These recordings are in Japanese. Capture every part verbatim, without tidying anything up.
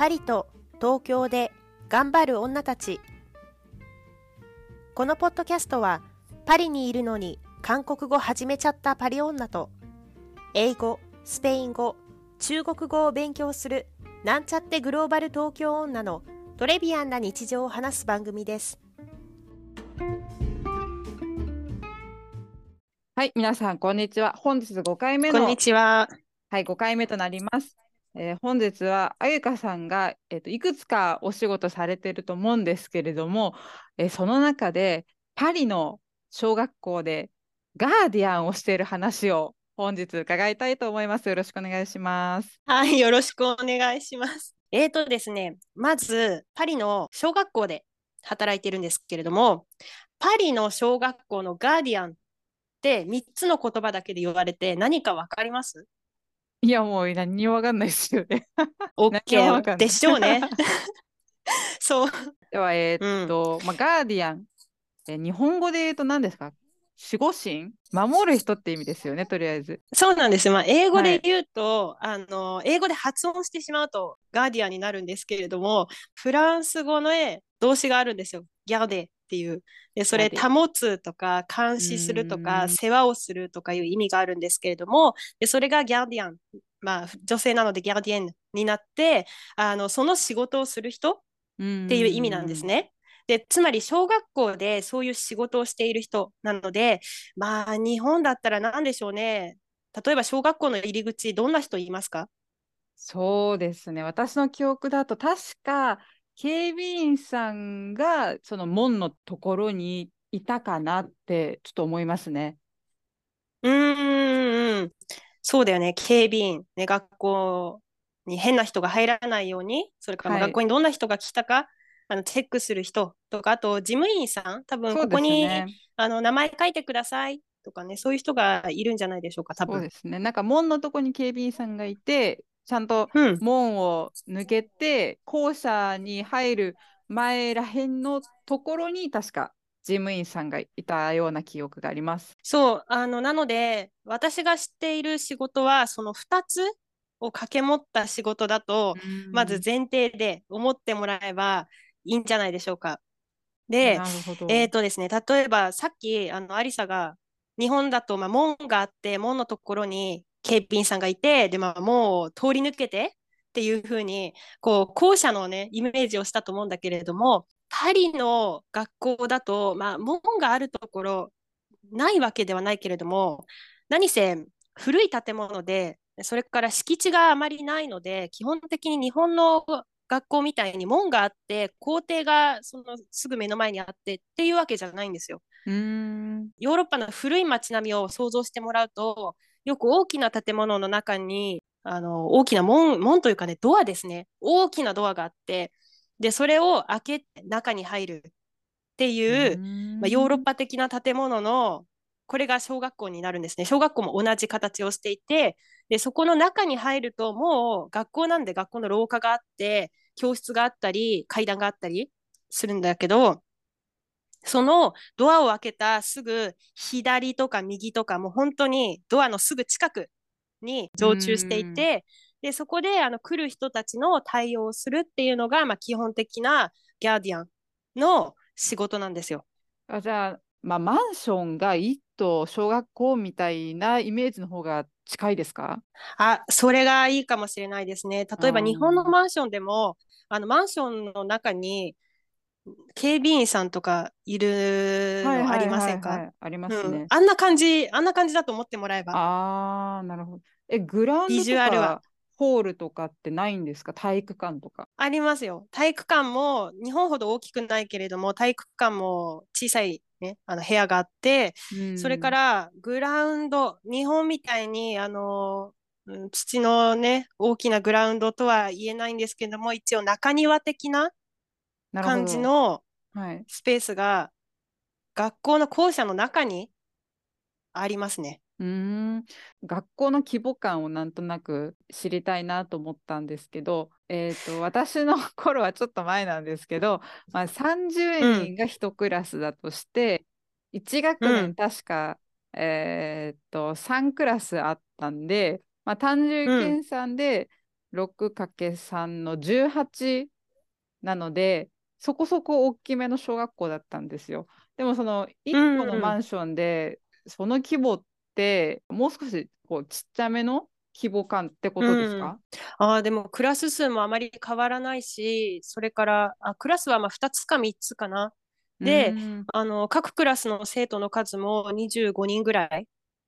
パリと東京で頑張る女たち。このポッドキャストは、パリにいるのに韓国語始めちゃったパリ女と、英語、スペイン語、中国語を勉強するなんちゃってグローバル東京女のトレビアンな日常を話す番組です。はい、皆さんこんにちは。本日ごかいめのこんにちは、はい、ごかいめとなります。えー、本日はあゆかさんが、えーと、いくつかお仕事されてると思うんですけれども、えー、その中でパリの小学校でガーディアンをしている話を本日伺いたいと思います。よろしくお願いします。はい、よろしくお願いします。えーとですね、まずパリの小学校で働いてるんですけれども、パリの小学校のガーディアンってみっつの言葉だけで言われて何かわかります？いや、もう何にもわかんないですよね。OK でしょうね。そう。では、えー、っと、うんまあ、ガーディアン、えー、日本語で言うと何ですか？守護神、守る人って意味ですよね、とりあえず。そうなんです。まあ、英語で言うと、はい、あの英語で発音してしまうとガーディアンになるんですけれども、フランス語の動詞があるんですよ。ギャーデっていう。で、それ保つとか監視するとか世話をするとかいう意味があるんですけれども、でそれがギャーディアン、まあ、女性なのでギャーディエンになって、あのその仕事をする人っていう意味なんですね。でつまり小学校でそういう仕事をしている人なので、まあ日本だったら何でしょうね。例えば小学校の入り口、どんな人いますか？そうですね、私の記憶だと確か警備員さんがその門のところにいたかなってちょっと思いますね。うーん、そうだよね。警備員、ね、学校に変な人が入らないように、それから学校にどんな人が来たか、はい、あのチェックする人とか、あと事務員さん、多分ここに、ね、あの名前書いてくださいとかね、そういう人がいるんじゃないでしょうか、多分。そうですね。なんか門のとこに警備員さんがいて、ちゃんと門を抜けて、うん、校舎に入る前らへんのところに確か事務員さんがいたような記憶があります。そう、あのなので私が知っている仕事はそのふたつを掛け持った仕事だと、まず前提で思ってもらえばいいんじゃないでしょうか。で、えーとですね、例えばさっきあのアリサが日本だと、まあ、門があって門のところに警備員さんがいて、で、まあ、もう通り抜けてっていう風にこう校舎のねイメージをしたと思うんだけれども、パリの学校だと、まあ、門があるところないわけではないけれども、何せ古い建物で、それから敷地があまりないので、基本的に日本の学校みたいに門があって校庭がそのすぐ目の前にあってっていうわけじゃないんですよ。うーん、ヨーロッパの古い街並みを想像してもらうと、よく大きな建物の中にあの大きな 門, 門というかね、ドアですね、大きなドアがあって、でそれを開けて中に入るっていう、まあ、ヨーロッパ的な建物の、これが小学校になるんですね。小学校も同じ形をしていて、でそこの中に入るともう学校なんで、学校の廊下があって教室があったり階段があったりするんだけど、そのドアを開けたすぐ左とか右とか、もう本当にドアのすぐ近くに常駐していて、でそこであの来る人たちの対応をするっていうのが、まあ、基本的なギャーディアンの仕事なんですよ。あ、じゃあ、まあ、マンションが一棟小学校みたいなイメージの方が近いですか？あ、それがいいかもしれないですね。例えば日本のマンションでも、うん、あのマンションの中に警備員さんとかいるのありませんか？ありますね、うん、あんな感じ、あんな感じだと思ってもらえば。あー、なるほど。え、グラウンドとかホールとかってないんですか？体育館とか。ありますよ。体育館も日本ほど大きくないけれども、体育館も小さい、ね、あの部屋があって、うん、それからグラウンド、日本みたいにあの土のね大きなグラウンドとは言えないんですけども、一応中庭的な感じのスペースが学校の校舎の中にありますね。うーん、学校の規模感をなんとなく知りたいなと思ったんですけど、えー、と私の頃はちょっと前なんですけど、まあ、さんじゅうにんがいちクラスだとして、うん、いち学年確か、うんえー、とさんクラスあったんで、まあ、単純計算でろくかけるさん のじゅうはちなので、そこそこ大きめの小学校だったんですよ。でもそのいっこのマンションでその規模ってもう少しこうちっちゃめの規模感ってことですか？うん、あでもクラス数もあまり変わらないし、それからあクラスはまあふたつかみっつかな。で、うん、あの各クラスの生徒の数もにじゅうごにんぐらい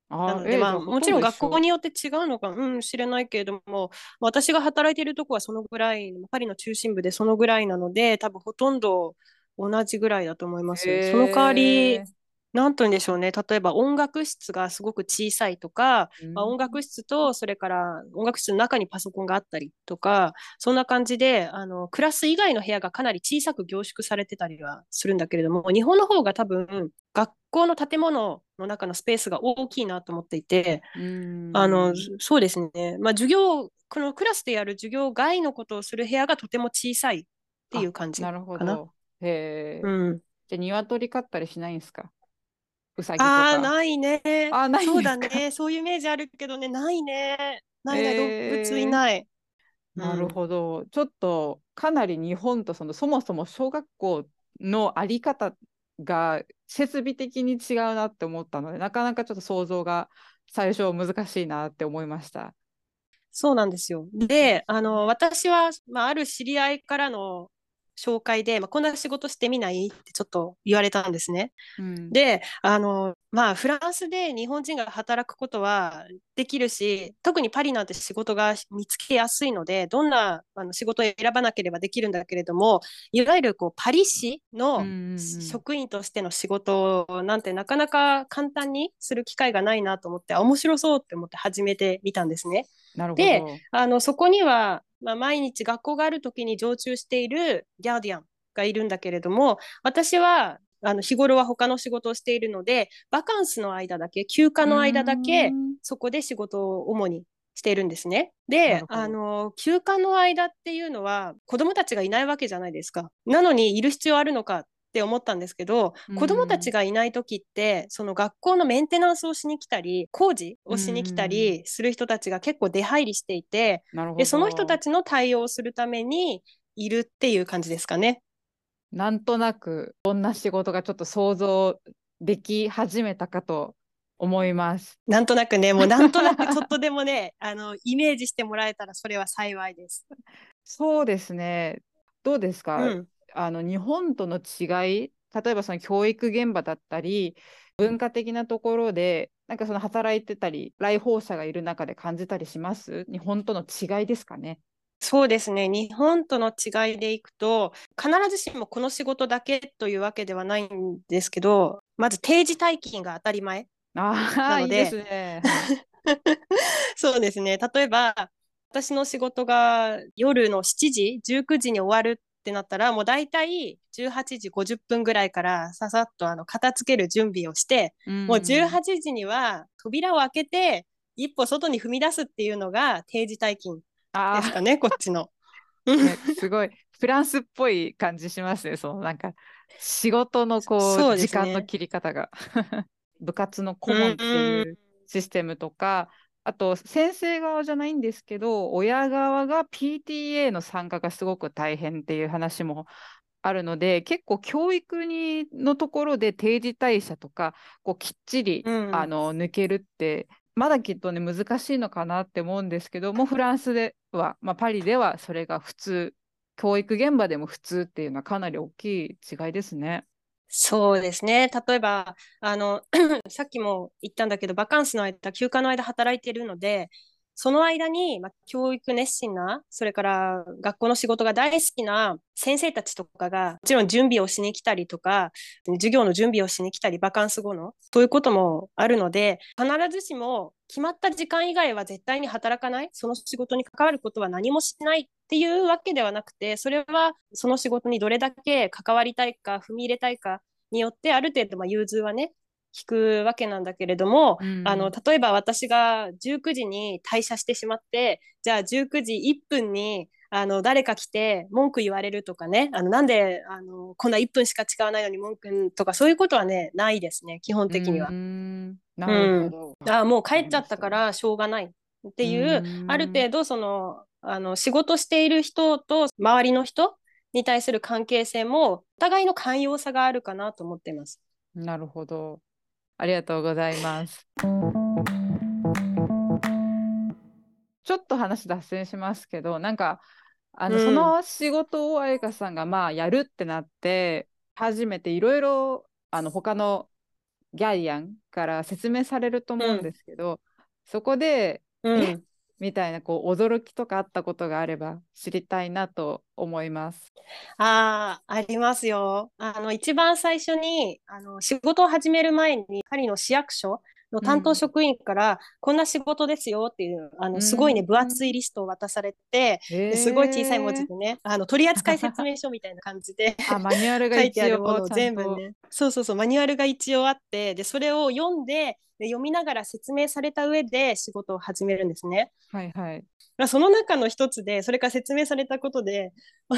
なので、あ、えーまあ、もちろん学校によって違うのかも、うん、知れないけれども、私が働いているとこはそのぐらい、パリの中心部でそのぐらいなので、多分ほとんど同じぐらいだと思います。えー、その代わりなんと言うんでしょうね、例えば音楽室がすごく小さいとか、うんまあ、音楽室とそれから音楽室の中にパソコンがあったりとか、そんな感じであのクラス以外の部屋がかなり小さく凝縮されてたりはするんだけれども、日本の方が多分学校の建物の中のスペースが大きいなと思っていて、うんあのそうですね、まあ、授業このクラスでやる授業外のことをする部屋がとても小さいっていう感じかな。なるほど。へー、うん、じゃあ鶏飼ったりしないんですか？うさぎとか。あないね。あないそうだね。そういうイメージあるけどね、ないね。ないない、えー、動物いない。なるほど、うん。ちょっとかなり日本とそのそもそも小学校のあり方が設備的に違うなって思ったので、なかなかちょっと想像が最初難しいなって思いました。そうなんですよ。で、あの私は、まあ、ある知り合いからの紹介で、まあ、こんな仕事してみないってちょっと言われたんですね、うん、であの、まあ、フランスで日本人が働くことはできるし、特にパリなんて仕事が見つけやすいので、どんなあの仕事を選ばなければできるんだけれども、いわゆるこうパリ市の職員としての仕事なんてなかなか簡単にする機会がないなと思って、面白そうって思って始めてみたんですね。なるほど。であのそこにはまあ、毎日学校がある時に常駐しているギャーディアンがいるんだけれども、私はあの日頃は他の仕事をしているので、バカンスの間だけ、休暇の間だけそこで仕事を主にしているんですね。であの休暇の間っていうのは子どもたちがいないわけじゃないですか。なのにいる必要あるのかって思ったんですけど、子どもたちがいない時ってその学校のメンテナンスをしに来たり工事をしに来たりする人たちが結構出入りしていて、でその人たちの対応をするためにいるっていう感じですかね。なんとなくどんな仕事がちょっと想像でき始めたかと思います。なんとなくね、もうなんとなくちょっとでもねあのイメージしてもらえたらそれは幸いです。そうですね。どうですか、うんあの日本との違い、例えばその教育現場だったり文化的なところでなんかその働いてたり来訪者がいる中で感じたりします？日本との違いですかね。そうですね、日本との違いでいくと必ずしもこの仕事だけというわけではないんですけど、まず定時退勤が当たり前なので、いいですねそうですね、例えば私の仕事が夜のしちじじゅうくじに終わるってなったら、もうだいたいじゅうはちじごじゅっぷんぐらいからささっとあの片付ける準備をして、うん、もうじゅうはちじには扉を開けて一歩外に踏み出すっていうのが定時退勤ですかね、こっちの、ね、すごいフランスっぽい感じしますね。そのなんか仕事のこう、ね、時間の切り方が部活の顧問っていうシステムとか、あと先生側じゃないんですけど親側が ピーティーエー の参加がすごく大変っていう話もあるので、結構教育にのところで定時退社とかこうきっちり、うん、あの抜けるってまだきっとね難しいのかなって思うんですけども、フランスでは、まあ、パリではそれが普通、教育現場でも普通っていうのはかなり大きい違いですね。そうですね、例えばあのさっきも言ったんだけどバカンスの間、休暇の間働いているので、その間に、ま、教育熱心な、それから学校の仕事が大好きな先生たちとかがもちろん準備をしに来たりとか、授業の準備をしに来たり、バカンス後のそういうこともあるので、必ずしも決まった時間以外は絶対に働かない、その仕事に関わることは何もしないっていうわけではなくて、それはその仕事にどれだけ関わりたいか踏み入れたいかによってある程度まあ融通はね聞くわけなんだけれども、うん、あの例えば私がじゅうくじに退社してしまって、じゃあじゅうくじいっぷんにあの誰か来て文句言われるとかね、あのなんであのこんないっぷんしか違わないのに文句とかそういうことはねないですね、基本的には。うん、なるほど、うん、あもう帰っちゃったからしょうがないっていう、ある程度そのあの仕事している人と周りの人に対する関係性もお互いの寛容さがあるかなと思っています。なるほど、ありがとうございます。ちょっと話脱線しますけど、なんかあの、うん、その仕事をあやかさんがまあやるってなって初めていろいろあの他のギャリアンから説明されると思うんですけど、うん、そこで、うん、みたいなこう驚きとかあったことがあれば知りたいなと思います。あー、ありますよ。あの一番最初にあの仕事を始める前にパリの市役所の担当職員から、うん、こんな仕事ですよっていうあのすごいね、うん、分厚いリストを渡されて、えー、すごい小さい文字でね、あの取扱説明書みたいな感じであマニュアルが一応書いてあるものを全部ね、そうそうそうマニュアルが一応あって、でそれを読んで読みながら説明された上で仕事を始めるんですね。はいはい。その中の一つでそれから説明されたことで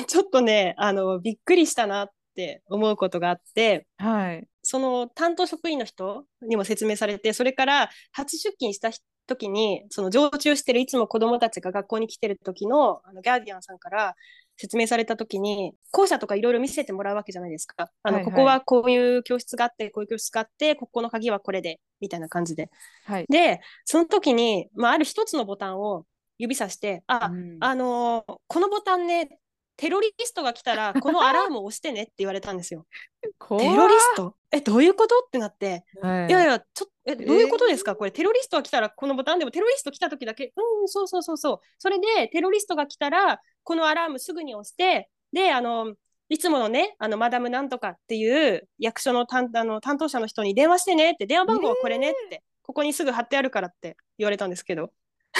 ちょっとねあのびっくりしたなって思うことがあって、はい、その担当職員の人にも説明されて、それから初出勤した時にその常駐してるいつも子どもたちが学校に来てる時のあのガーディアンさんから説明された時に校舎とかいろいろ見せてもらうわけじゃないですか。あの、はいはい、ここはこういう教室があってこういう教室があってここの鍵はこれでみたいな感じで、はい、でその時に、まあ、ある一つのボタンを指さしてあ、うん、あのー、このボタンねテロリストが来たらこのアラームを押してねって言われたんですよ。テロリストえどういうことってなって、はい、いやいやちょえどういうことですか、えー、これテロリストが来たらこのボタンでもテロリスト来た時だけうんそうそうそうそうそれでテロリストが来たらこのアラームすぐに押して、であのいつものねあのマダムなんとかっていう役所の 担, あの担当者の人に電話してねって電話番号はこれねって、えー、ここにすぐ貼ってあるからって言われたんですけど、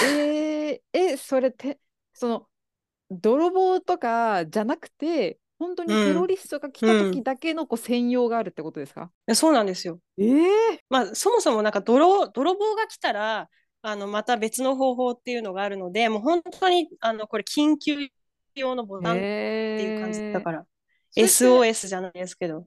えー、えそれってその泥棒とかじゃなくて本当にテロリストが来た時だけのこう専用があるってことですか？うんうん、そうなんですよ。えーまあ、そもそもなんか 泥, 泥棒が来たらあのまた別の方法っていうのがあるので、もう本当にあのこれ緊急用のボタンっていう感じだから、えー、エスオーエス じゃないですけど、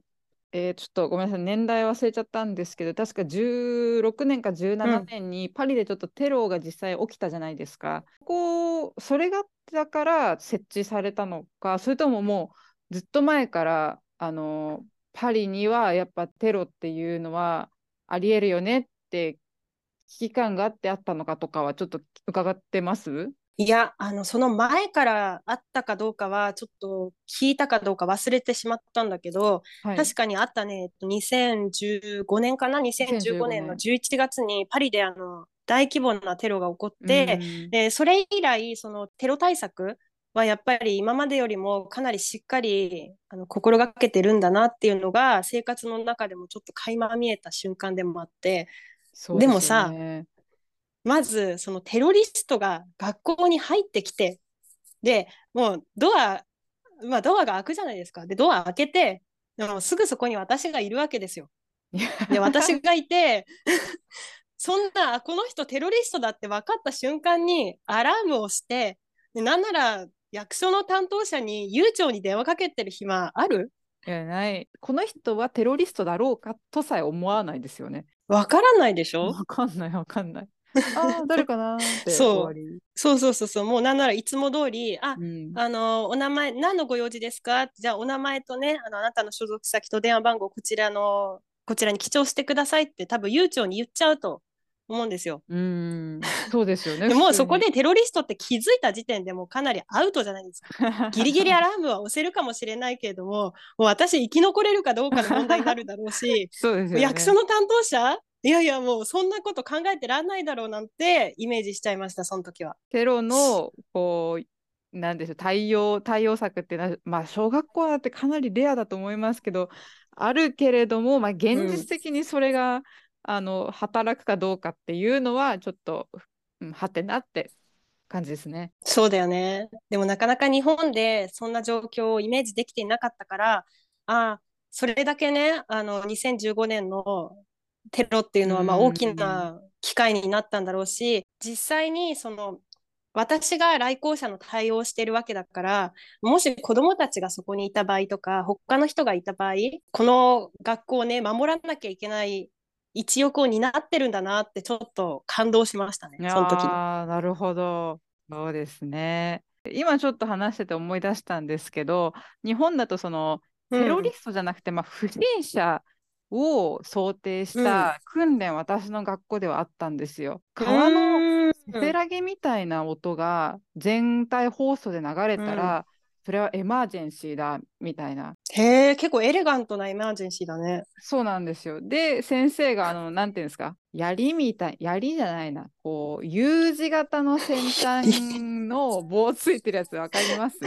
えー、ちょっとごめんなさい年代忘れちゃったんですけど確かじゅうろくねんかじゅうななねんにパリでちょっとテロが実際起きたじゃないですか、うん、こうそれがだから設置されたのか、それとももうずっと前からあのパリにはやっぱテロっていうのはありえるよねって危機感があってあったのかとかはちょっと伺ってます？いやあのその前からあったかどうかはちょっと聞いたかどうか忘れてしまったんだけど、はい、確かにあったね。にせんじゅうごねんかなにせんじゅうごねんのじゅういちがつにパリであの大規模なテロが起こって、うん、でそれ以来そのテロ対策はやっぱり今までよりもかなりしっかりあの心がけてるんだなっていうのが生活の中でもちょっと垣間見えた瞬間でもあって、そうですね、でもさまずそのテロリストが学校に入ってきて、でもうドア、まあ、ドアが開くじゃないですか。でドア開けてもうすぐそこに私がいるわけですよ。で私がいてそんなこの人テロリストだって分かった瞬間にアラームをして、でなんなら役所の担当者に悠長に電話かけてる暇ある？いやない。この人はテロリストだろうかとさえ思わないですよね。分からないでしょ？分かんない分かんないあ誰かなって終わり。そうそうそうそう、もうなんならいつも通りあ、うん、あのお名前何のご用事ですか、じゃあお名前とねあのあなたの所属先と電話番号こちらのこちらに記帳してくださいって多分悠長に言っちゃうと思うんですよ。うーんそうですよね。でもうそこでテロリストって気づいた時点でもうかなりアウトじゃないですか。ギリギリアラームは押せるかもしれないけれどももう私生き残れるかどうかの問題になるだろうしそうですよね、役所の担当者いやいやもうそんなこと考えてらんないだろうなんてイメージしちゃいました。その時はテロのこうなんでしょう対応対応策ってな、まあ、小学校だってかなりレアだと思いますけどあるけれども、まあ、現実的にそれが、うん、あの働くかどうかっていうのはちょっと、うん、はてなって感じですね。そうだよね。でもなかなか日本でそんな状況をイメージできていなかったからあそれだけねあのにせんじゅうごねんのテロっていうのはまあ大きな機会になったんだろうし、うん、実際にその私が来校者の対応をしているわけだからもし子どもたちがそこにいた場合とか他の人がいた場合この学校をね守らなきゃいけない一翼を担ってるんだなってちょっと感動しましたねその時。ああなるほど。そうですね。今ちょっと話してて思い出したんですけど、日本だとそのうんテロリストじゃなくて、まあ、不審者を想定しうんた訓練、私の学校ではあったんですよ。う川のーせせんらぎみたいな音が全体放送で流れうたんら、それはエマージェンシーだみたいな。へえ、結構エレガントなエマージェンシーだね。そうなんですよ。で、先生が、あの、なんていうんですか、槍みたい、槍じゃないな、こう、U 字型の先端の棒ついてるやつ、わかります？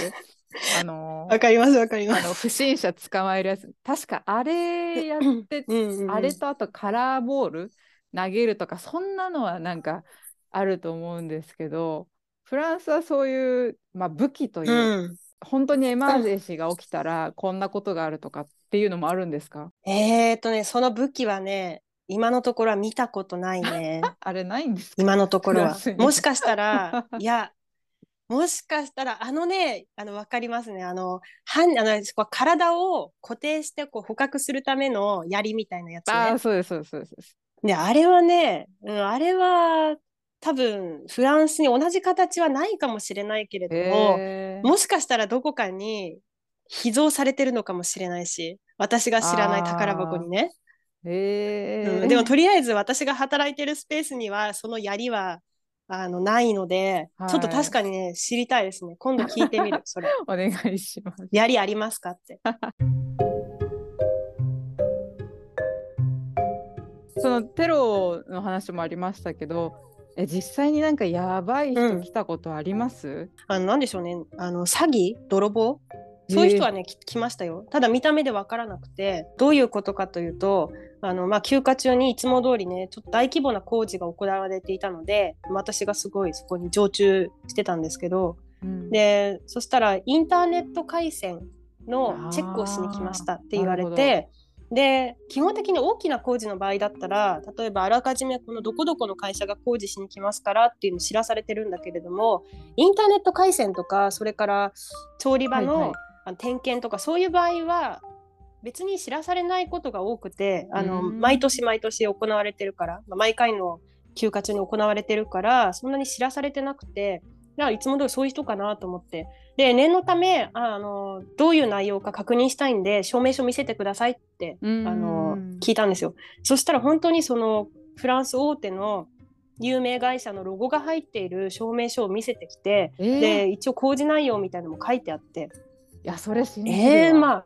あわの、かりますわかりまあの、す。不審者捕まえるやつ。確か、あれやっうんて、うんあうれん。とあとカラーボール投げるとか、そんなのはなんかあると思うんですけど、フランスはそういう、まあ、武器という、うん。本当にエマージェンシーが起きたら、こんなことがあるとかっていうのもあるんですか？えーとね、その武器はね、今のところは見たことないね。あれないんですか、今のとこフろランは。スにもしは。かしたら、いや、もしかしたら、あのね、あの、わかりますね。あの、犯あの、こう体を固定してこう捕獲するための槍みたいなやつああ、ね。そうです、そうです、そうです。そうですね、あれはね、うん、あれは、多分、フランスに同じ形はないかもしれないけれども、へえ。もしかしたらどこかに秘蔵されてるのかもしれないし、私が知らない宝箱あにあ、ね。うん、でもとええ。りあえず私が働いてるスペースにはその槍はあのないので、ちょっとは確い。かにね、知りたいですね。今度聞いてみる、それ。お願いします。槍ありますかって。そのテロの話もありましたけど、え、実際になんかやばいう人ん。来たことあります？あの、なんでしょうね。あの、詐欺、泥棒そういうえ人はえ。ね、き来ましたよ。ただ見た目でわからなくて、どういうことかというと、あの、まあ、休暇中にいつも通りね、ちょっと大規模な工事が行われていたので、私がすごいそこに常駐してたんですけど、うん。で、そしたらインターネット回線のチェックをしに来ましあたってあ、言なわるれほど。て、で、基本的に大きな工事の場合だったら、例えばあらかじめこのどこどこの会社が工事しに来ますからっていうの知らされてるんだけれども、インターネット回線とか、それから調理場はいはい。のあの点検とか、そういう場合は別に知らされないことが多くて、うあの毎ー年ん。毎年行われてるから、まあ毎回の休暇中に行われてるから、そんなに知らされてなくて、だからいつも通りそういう人かなと思って、で、念のためああのどういう内容か確認したいんで証明書見せてくださいってうあのーん。聞いたんですよ。そしたら本当にそのフランス大手の有名会社のロゴが入っている証明書を見せてきて、えで、え。一応工事内容みたいなのも書いてあって、いや、それ信じるええ、わ。まあ、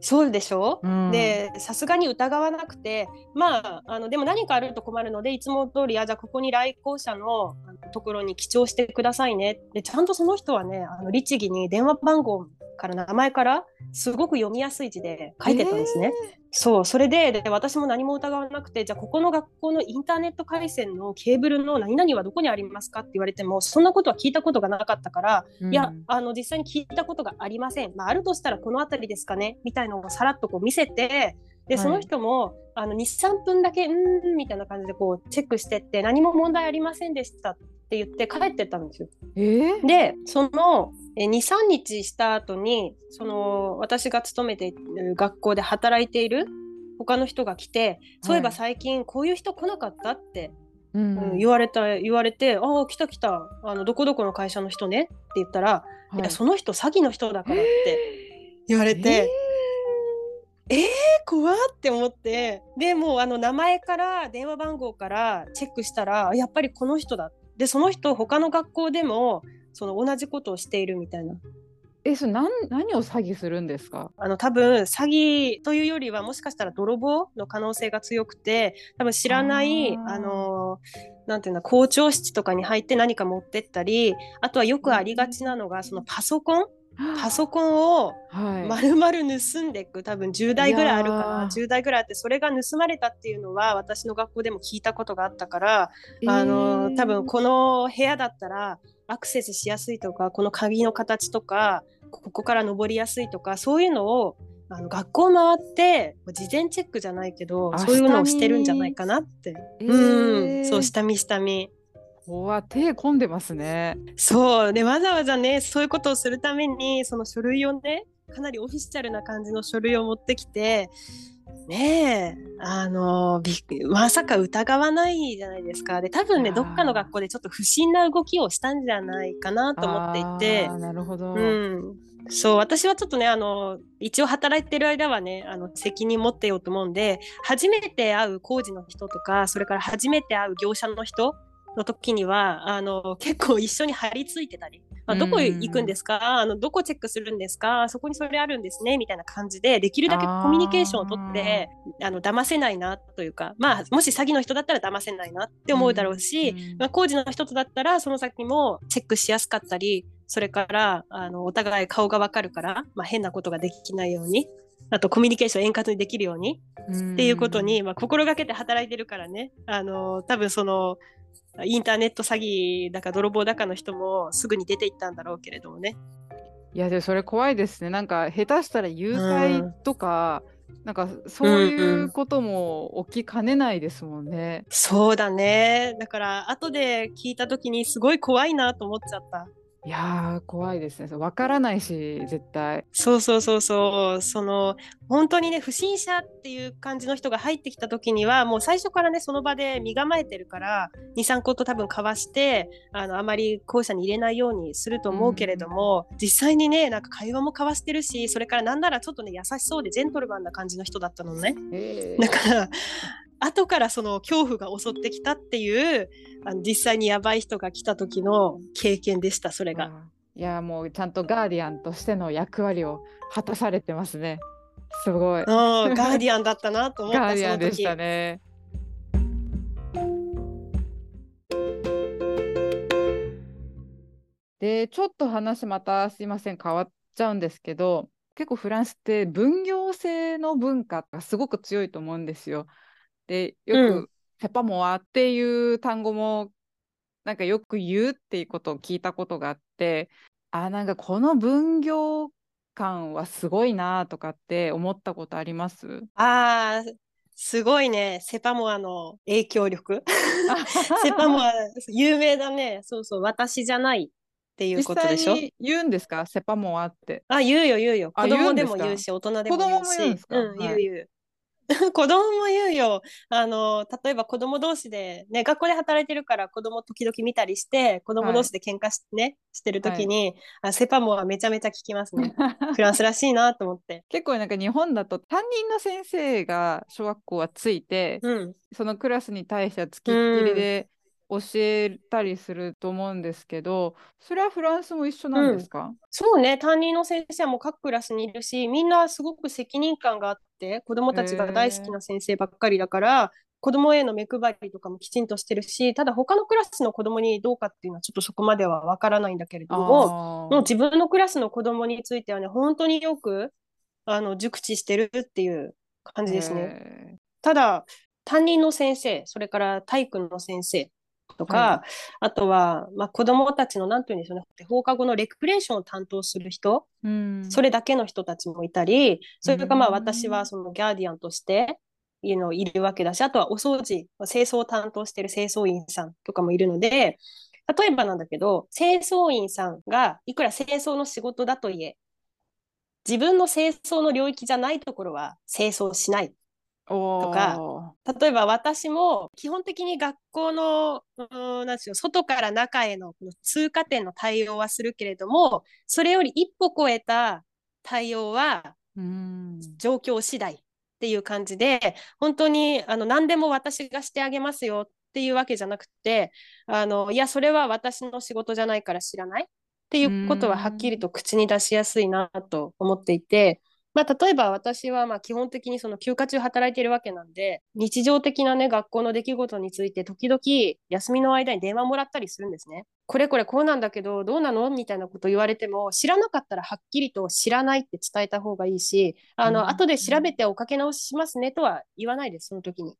そうでしょうで、ん。さすがに疑わなくて、まあ、あの、でも何かあると困るので、いつも通り、あ、じゃあここに来校者のあのところに記帳してくださいね。で、ちゃんとその人はね、あの、律儀に電話番号から名前から、すごく読みやすい字で書いてたんですね。ええ。そう、それで、で、私も何も疑わなくて、じゃあここの学校のインターネット回線のケーブルの何々はどこにありますかって言われても、そんなことは聞いたことがなかったから、ういや、ん。あの、実際に聞いたことがありません。まあ、あるとしたらこの辺りですかね、みたいなのをさらっとこう見せて、で、そはのい。人も、あの、に、さんぷんだけ、うーん、みたいな感じでこう、チェックしてって、何も問題ありませんでしたって言って帰ってったんですよ。ええ。で、そのえーに、さんにちした後に、その私が勤めている学校で働いている他の人が来て、そういえはばい。最近こういう人来なかったって、ううん、ん。言われた、言われて、ああ、来た来た、あの、どこどこの会社の人ねって言ったら、いはや、い。その人詐欺の人だからって言われえて、え。えー、怖って思って、で、もうあの名前から電話番号からチェックしたら、やっぱりこの人だ。で、その人、他の学校でもその同じことをしているみたいな。え、それ、なん、何を詐欺するんですか？あの、多分詐欺というよりは、もしかしたら泥棒の可能性が強くて、多分知らない、ああのなんていうの、校長室とかに入って何か持ってったり、あとはよくありがちなのが、そのパソコンパソあ。コンをはい。丸々盗んでいく、多分じゅうだいい台やぐらいあるかな、ー、じゅうだい台ぐらいあって、それが盗まれたっていうのは私の学校でも聞いたことがあったから、あの多分えこえ。の部屋だったらアクセスしやすいとか、この鍵の形とか、ここから登りやすいとか、そういうのをあの学校回って事前チェックじゃないけど、あ、そういうの下をしてるんじゃない見。かなって。うんそう、ええ。下見下見。うわ、手込んでますね。そうで、わざわざね、そういうことをするために、その書類をね、かなりオフィシャルな感じの書類を持ってきて、ねえ、あのまさか疑わないじゃないですか。で多分ねどっかの学校でちょっと不審な動きをしたんじゃないかなと思っていて、あ、なるほど、うん、そう私はちょっとねあの一応働いてる間はねあの責任持ってようと思うんで、初めて会う工事の人とかそれから初めて会う業者の人の時にはあの結構一緒に張り付いてたり、まあ、どこ行くんですか、うん、あのどこチェックするんですか、そこにそれあるんですねみたいな感じでできるだけコミュニケーションを取ってあの騙せないなというか、まあ、もし詐欺の人だったら騙せないなって思うだろうし、うんまあ、工事の人とだったらその先もチェックしやすかったり、それからあのお互い顔が分かるから、まあ、変なことができないように、あとコミュニケーション円滑にできるようにっていうことに、まあ、心がけて働いてるからね、あの多分そのインターネット詐欺だか泥棒だかの人もすぐに出ていったんだろうけれどもね。いやでもそれ怖いですね。なんか下手したら誘拐とか、うん、なんかそういうことも起きかねないですもんね、うんうん、そうだね。だから後で聞いた時にすごい怖いなと思っちゃった。いやー怖いですね。わからないし絶対。そうそうそうそう、その本当にね不審者っていう感じの人が入ってきた時にはもう最初からねその場で身構えてるから に,さん 個と多分交わしてあのあまり校舎に入れないようにすると思うけれども、うん、実際にねなんか会話も交わしてるし、それからなんならちょっとね優しそうでジェントルマンな感じの人だったのね。だから後からその恐怖が襲ってきたっていう、あの実際にやばい人が来た時の経験でした。それが、うん、いやもうちゃんとガーディアンとしての役割を果たされてますね。すごい、ガーディアンだったなと思った。ガーディアンでしたね。でちょっと話またすいません変わっちゃうんですけど、結構フランスって分業制の文化がすごく強いと思うんですよ。でよくセパモアっていう単語もなんかよく言うっていうことを聞いたことがあって、あなんかこの分業感はすごいなとかって思ったことあります？あーすごいね、セパモアの影響力セパモア有名だね。そうそう、私じゃないっていうことでしょ。実際に言うんですかセパモアって。あ言うよ言うよ、子供でも言うし大人でも言うし、子供も言うんですか、うん、言う言う、はい子供も言うよ。あの例えば子供同士で、ね、学校で働いてるから子供時々見たりして子供同士で喧嘩し、はい、ね、してる時に、はい、あセパモはめちゃめちゃ聞きますねフランスらしいなと思って結構なんか日本だと担任の先生が小学校はついて、うん、そのクラスに対してはつきっきりで教えたりすると思うんですけど、それはフランスも一緒なんですか？うん、そうね、担任の先生も各クラスにいるし、みんなすごく責任感があって子どもたちが大好きな先生ばっかりだから子どもへの目配りとかもきちんとしてるし、ただ他のクラスの子どもにどうかっていうのはちょっとそこまではわからないんだけれども、もう自分のクラスの子どもについてはね本当によくあの熟知してるっていう感じですね。ただ担任の先生、それから体育の先生とか、うん、あとは、まあ、子どもたちのなんていうんでしょうね、放課後のレクレーションを担当する人、うん、それだけの人たちもいたり、それとかまあ私はそのガーディアンとしているのいるわけだし、あとはお掃除、清掃を担当している清掃員さんとかもいるので、例えばなんだけど清掃員さんがいくら清掃の仕事だといえ自分の清掃の領域じゃないところは清掃しないとか、例えば私も基本的に学校の、うん、なんでしょう、外から中への通過点の対応はするけれども、それより一歩超えた対応は状況次第っていう感じで、本当にあの何でも私がしてあげますよっていうわけじゃなくて、あのいやそれは私の仕事じゃないから知らないっていうことははっきりと口に出しやすいなと思っていて、まあ、例えば私はまあ基本的にその休暇中働いているわけなんで、日常的なね学校の出来事について時々休みの間に電話もらったりするんですね。これこれこうなんだけどどうなのみたいなこと言われても、知らなかったらはっきりと知らないって伝えた方がいいし、あの、うん、後で調べておかけ直ししますねとは言わないです。その時に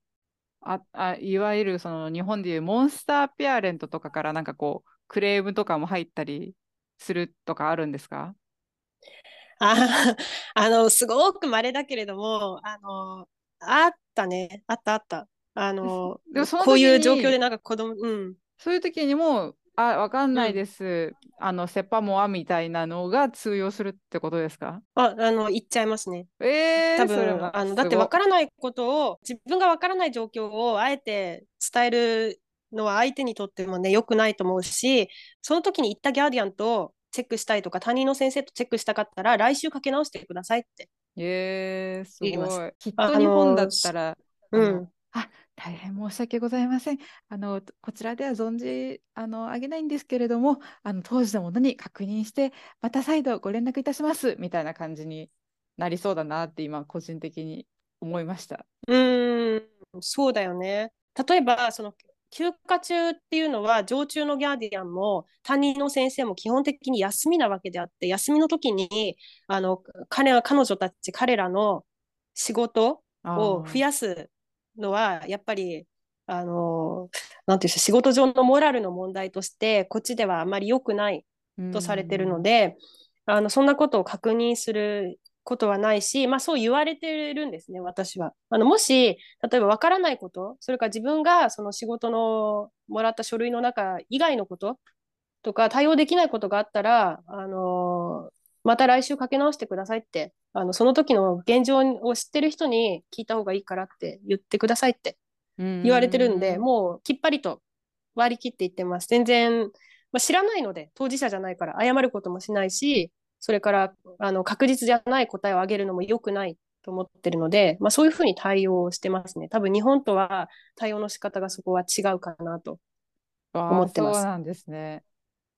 ああいわゆるその日本でいうモンスターペアレントとかからなんかこうクレームとかも入ったりするとかあるんですか？あ, あのすごく稀だけれども あ, のあったねあったあったあのでもそのこういう状況でなんか子供、うん、そういう時にもあ、わかんないです。あの、セパモアみたいなのが通用するってことですか？あ、あの、言っちゃいますね。え多ー、それ分、はあの、だっすてごわい。からないことを、自分がわからない状況をあえて伝えるのは相手にとってもね、良くないと思うし、その時に行ったギャーディアンとチェックしたいとか、担任の先生とチェックしたかったら、来週かけ直してくださいってえー、す言います。ごい。きっあ、とあ日本だの、ったすら、あうの、ん、あ、大変申し訳ございません。あの、こちらでは存じ、あの、あげないんですけれども、あの、当時のものに確認して、また再度ご連絡いたします、みたいな感じになりそうだなって今、個人的に思いました。うーん、そうだよね。例えば、その休暇中っていうのは、常駐のギャーディアンも担任の先生も基本的に休みなわけであって、休みの時に、あの、彼は、彼女たち、彼らの仕事をあ増やすのは、やっぱり、あの、なんていうんでしょう、仕事上のモラルの問題として、こっちではあまり良くないあ、うとされてるのん、で、あの、そんなことを確認することはないし、まあそう言われてるんですね、私は。あの、もし、例えばわからないこと、それから自分がその仕事のもらった書類の中以外のこととか対応できないことがあったら、あの、また来週かけ直してくださいって、あの、その時の現状を知ってる人に聞いた方がいいからって言ってくださいってう言われてるんで、ん。もうきっぱりと割り切って言ってます。全然、まあ、知らないので、当事者じゃないから謝ることもしないし、それからあの確実じゃない答えを上げるのも良くないと思ってるので、まあ、そういうふうに対応してますね。多分日本とは対応の仕方がそこは違うかなとわ思あ、ってまそうす。なんですね。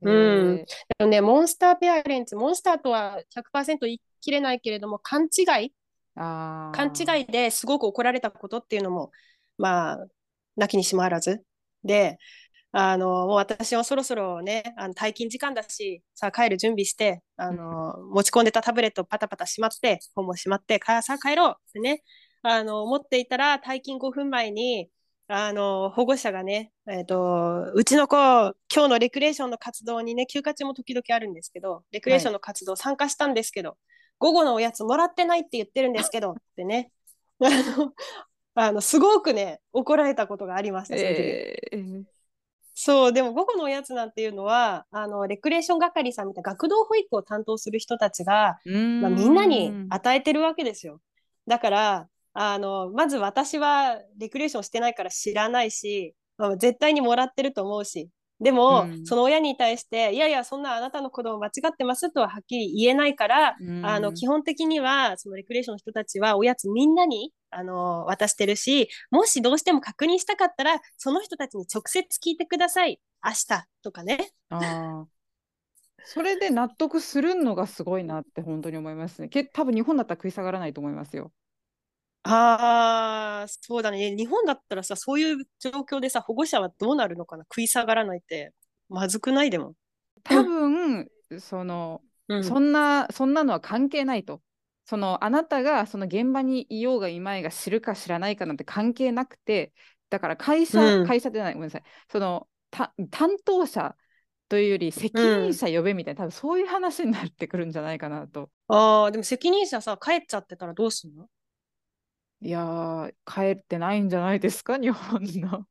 うん。えー、でもね、モンスターペアレンツ、モンスターとはひゃくパーセント言い切れないけれども、勘違い勘あ違いですごく怒られたことっていうのも、まあ、なきにしもあらず。で、あの、もう私はそろそろね、あの、退勤時間だし、さあ帰る準備して、ああ、うん、の、持ち込んでたタブレットをパタパタしまって、本もしまって、か、さあ帰ろうってね、あの、思っていたら、退勤ごふんまえに、あの、保護者がね、えっと、うちの子、今日のレクレーションの活動にね、休暇中も時々あるんですけど、レクレはーションい。の活動参加したんですけど、午後のおやつもらってないって言ってるんですけど、ってね、あの、あの、すごくね、怒られたことがありました、その時。えー、そう、でも午後のおやつなんていうのは、あの、レクレーション係さんみたいな学童保育を担当する人たちが、うまあ、みんなにーん。与えてるわけですよ。だから、あの、まず私はレクレーションしてないから知らないし、まあ、絶対にもらってると思うし、でうも、そん。の親に対して、いやいや、そんなあなたの子供間違ってますとははっきり言えないから、うあの、ん。基本的には、そのレクレーションの人たちは、おやつみんなに、あの、渡してるし、もしどうしても確認したかったら、その人たちに直接聞いてください、明日とかね。ああ。それで納得するのがすごいなって本当に思いますね。け、多分日本だったら食い下がらないと思いますよ。ああ、そうだね。日本だったらさ、そういう状況でさ、保護者はどうなるのかな、食い下がらないって。まずくない？でも。多分そのうそん。んなそんなのは関係ないと。そのあなたがその現場にいようがいまいが知るか知らないかなんて関係なくて、だから会う社ん。会社じゃない、ごめんなさい、そのた担当者というより責う任ん。者呼べみたいな、多分そういう話になってくるんじゃないかなと。ああ、でも責任者さ、帰っちゃってたらどうすんの？ いやー、帰ってないんじゃないですか、日本の。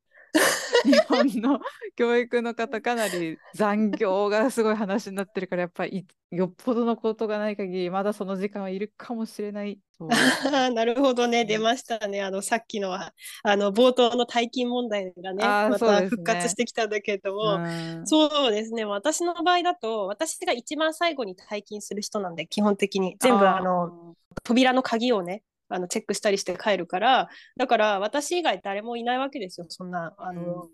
日本の教育の方、かなり残業がすごい話になってるから、やっぱりいよっぽどのことがない限り、まだその時間はいるかもしれないとあー、なるほどね。出思い。ましたね。あの、さっきのは、あの、冒頭の退勤問題がね、ああ、まそうたです復活しね。てきたんだけれどうも、ん。そうですね。私の場合だと、私が一番最後に退勤する人なんで、基本的に。全部、あの、あ扉の鍵をね、あの、チェックしたりして帰るから、だから私以外誰もいないわけですよ。そんな、ああ、うん。の、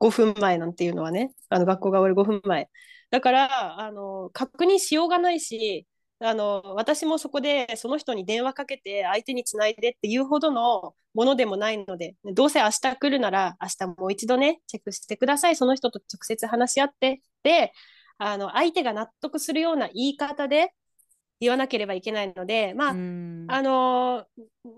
ごふんまえなんていうのはね、あの、学校が終わるごふんまえ。だから、あの、確認しようがないし、あの、私もそこでその人に電話かけて相手につないでっていうほどのものでもないので、どうせ明日来るなら明日もう一度ね、チェックしてください。その人と直接話し合って、で、あの、相手が納得するような言い方で言わなければいけないので、まうあ、ん。あのー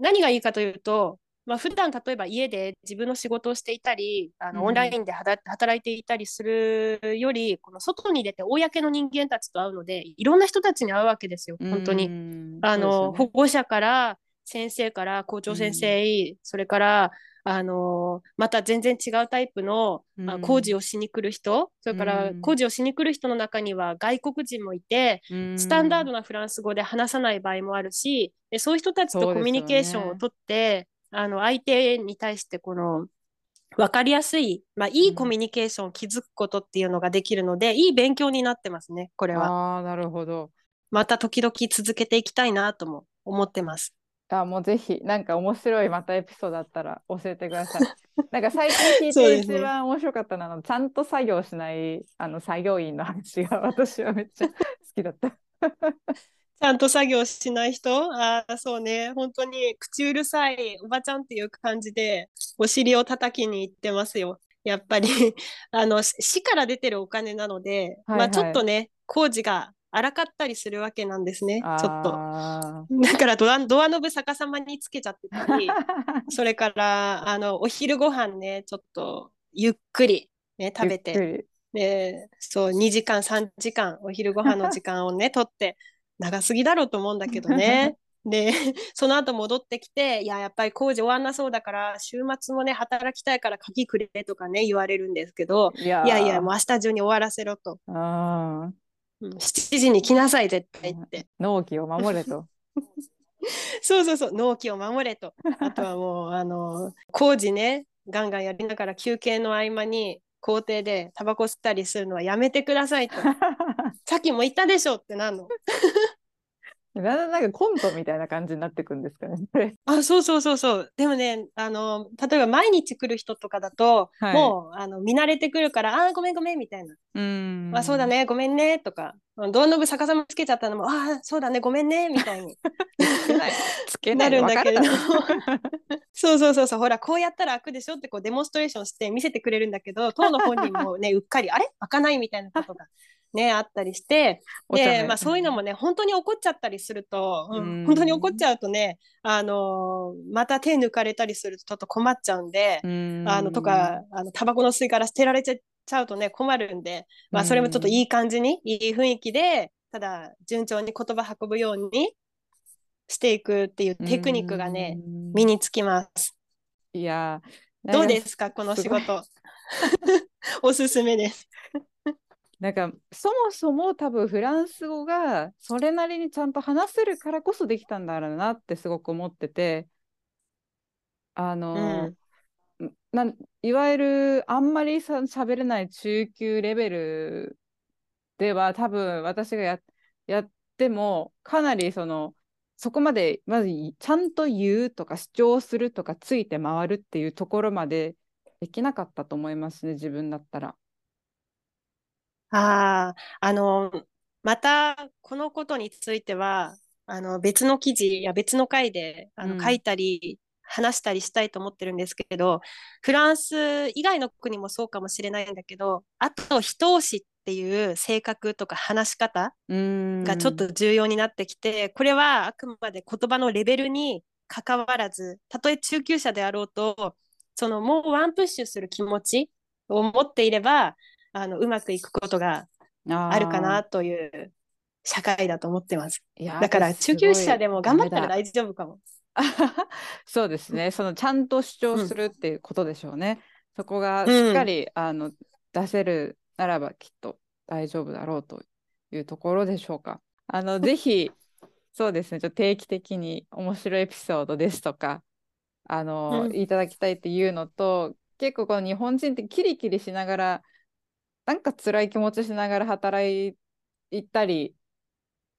何がいいかというと、まあ、普段例えば家で自分の仕事をしていたり、あうのオンライん。ンで働働いていたりするより、この外に出て公の人間たちと会うので、いろんな人たちに会うわけですよ、う本当に。ん。あそうですよの、保ね。護者から、先生から、校う長先ん。生、それから、あのー、また全然違うタイプの、うん、あ工事をしに来る人、それから工事をしに来る人の中には外国人もいて、うん、スタンダードなフランス語で話さない場合もあるし、でそういう人たちとコミュニケーションをとって、ね、あの相手に対してこの分かりやすい、まあ、いいコミュニケーションを築くことっていうのができるので、うん、いい勉強になってますね、これは。あー、なるほど。また時々続けていきたいなとも思ってます。あ、もうぜひなんか面白いまたエピソードあったら教えてください。なんか最近聞いて一番面白かったのは、ね、ちゃんと作業しないあの作業員の話が私はめっちゃ好きだった。ちゃんと作業しない人、あ、そうね、本当に口うるさいおばちゃんっていう感じでお尻を叩きに行ってますよ。やっぱりあの市から出てるお金なので、はいはい、まあ、ちょっとね工事が荒かったりするわけなんですね。ちょっとだからドア、ドアノブ逆さまにつけちゃってたりそれからあのお昼ご飯ねちょっとゆっくり、ね、食べて、でそうにじかんさんじかんお昼ご飯の時間をね取って長すぎだろうと思うんだけどねでその後戻ってきて、いややっぱり工事終わんなそうだから週末もね働きたいから鍵くれとかね言われるんですけど、いやいやいやもう明日中に終わらせろと、あしちじに来なさい絶対って、うん、納期を守れとそうそうそう、納期を守れと。あとはもうあの工事ねガンガンやりながら休憩の合間に校庭でタバコ吸ったりするのはやめてくださいとさっきも言ったでしょってなのだんだんなんかコントみたいな感じになってくんですかねあ、そうそうそうそう。でもねあの例えば毎日来る人とかだと、はい、もうあの見慣れてくるから、あごめんごめんみたいな、うーん、まあ、そうだねごめんねとか、ドアノブ逆さまつけちゃったのもあそうだねごめんねみたいにつけないなるんだけどそうそうそうそう、ほらこうやったら開くでしょってこうデモンストレーションして見せてくれるんだけど、当の本人もねうっかりあれ開かないみたいなことがね、あったりして、で、まあ、そういうのもね本当に怒っちゃったりすると、うん、本当に怒っちゃうとね、あのー、また手抜かれたりするとちょっと困っちゃうんで、うんあのとかあのタバコの吸い殻捨てられちゃうとね困るんで、まあ、それもちょっといい感じにいい雰囲気でただ順調に言葉運ぶようにしていくっていうテクニックがね身につきます。いやどうですかこの仕事おすすめですなんかそもそも多分フランス語がそれなりにちゃんと話せるからこそできたんだろうなってすごく思ってて、あの、うん、なんいわゆるあんまりさ喋れない中級レベルでは多分私が や, やってもかなりそのそこまでまずちゃんと言うとか主張するとかついて回るっていうところまでできなかったと思いますね、自分だったら。ああのまたこのことについてはあの別の記事や別の回であの、うん、書いたり話したりしたいと思ってるんですけど、フランス以外の国もそうかもしれないんだけど、あと人押しっていう性格とか話し方がちょっと重要になってきて、これはあくまで言葉のレベルに関わらず、たとえ中級者であろうとそのもうワンプッシュする気持ちを持っていればあのうまくいくことがあるかなという社会だと思ってます。いやだから中級者でも頑張ったら大丈夫かもそうですね、そのちゃんと主張するっていうことでしょうね、うん、そこがしっかり、うん、あの出せるならばきっと大丈夫だろうというところでしょうか。あのぜひそうですね、ちょっと定期的に面白いエピソードですとかあの、うん、いただきたいっていうのと、結構この日本人ってキリキリしながらなんか辛い気持ちしながら働いたり、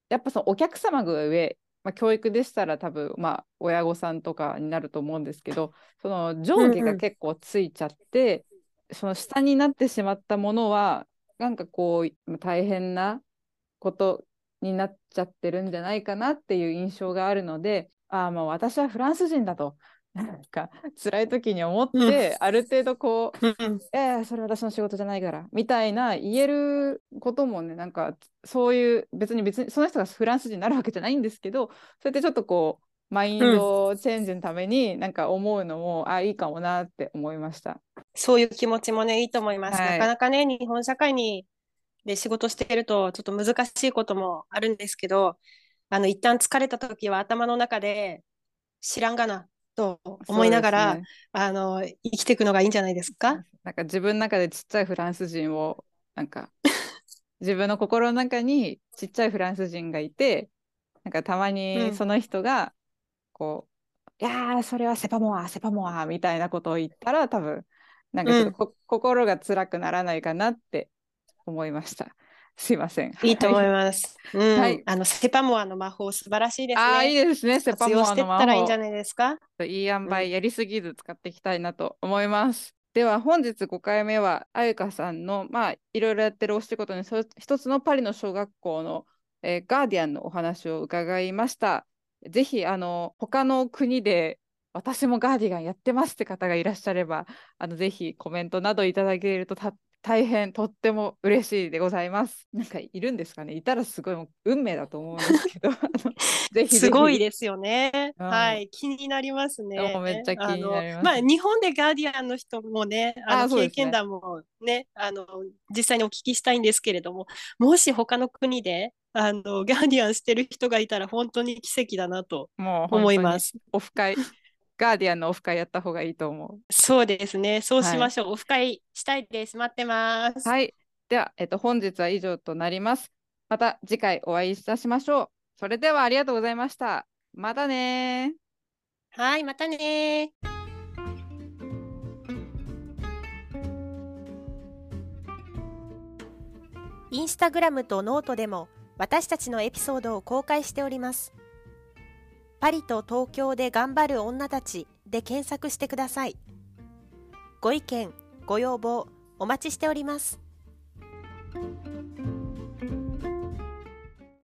やっぱそのお客様が上、まあ、教育でしたら多分、まあ、親御さんとかになると思うんですけど、その上下が結構ついちゃって、うんうん、その下になってしまったものはなんかこう大変なことになっちゃってるんじゃないかなっていう印象があるので、ああもう私はフランス人だとなんか辛い時に思って、うん、ある程度こう、うん、えー、それ私の仕事じゃないからみたいな言えることもね、なんかそういう別に別にその人がフランス人になるわけじゃないんですけど、そうやってちょっとこうマインドチェンジのためになんか思うのも、うん、あいいかもなって思いました。そういう気持ちもねいいと思います、はい、なかなかね日本社会にで仕事しているとちょっと難しいこともあるんですけど、あの一旦疲れた時は頭の中で知らんがなと思いながら、ね、あの生きていくのがいいんじゃないですか。なんか自分の中でちっちゃいフランス人をなんか自分の心の中にちっちゃいフランス人がいて、なんかたまにその人がこう、うん、いやーそれはセパモアセパモアみたいなことを言ったら多分なんかちょっとこ、うん、心が辛くならないかなって思いました。すいません。いいと思います。はいうんはい、あのセパモアの魔法素晴らしいですね。あ、いいですね。セパモアの魔法。活用していったらいいんじゃないですか。いい塩梅、やりすぎず使っていきたいなと思います。うん、では本日ごかいめはあゆかさんのまあいろいろやってるお仕事にそ一つのパリの小学校の、えー、ガーディアンのお話を伺いました。ぜひあの他の国で私もガーディアンやってますって方がいらっしゃればあのぜひコメントなどいただけるとた大変とっても嬉しいでございます。なんかいるんですかね。いたらすごいもう運命だと思うんですけどぜひぜひすごいですよね、うん、はい気になりますね。めっちゃ気になります。あの、まあ、日本でガーディアンの人もねあの経験談も ね, ねあの実際にお聞きしたいんですけれども、もし他の国であのガーディアンしてる人がいたら本当に奇跡だなと思います。オフ会ガーディアンのオフ会やった方がいいと思う。そうですね。そうしましょう、はい、オフ会したいです。待ってます。はい。では、えっと、本日は以上となります。また次回お会いいたしましょう。それではありがとうございました。またね。はい、またね。インスタグラムとノートでも私たちのエピソードを公開しております。パリと東京で頑張る女たちで検索してください。ご意見、ご要望お待ちしております。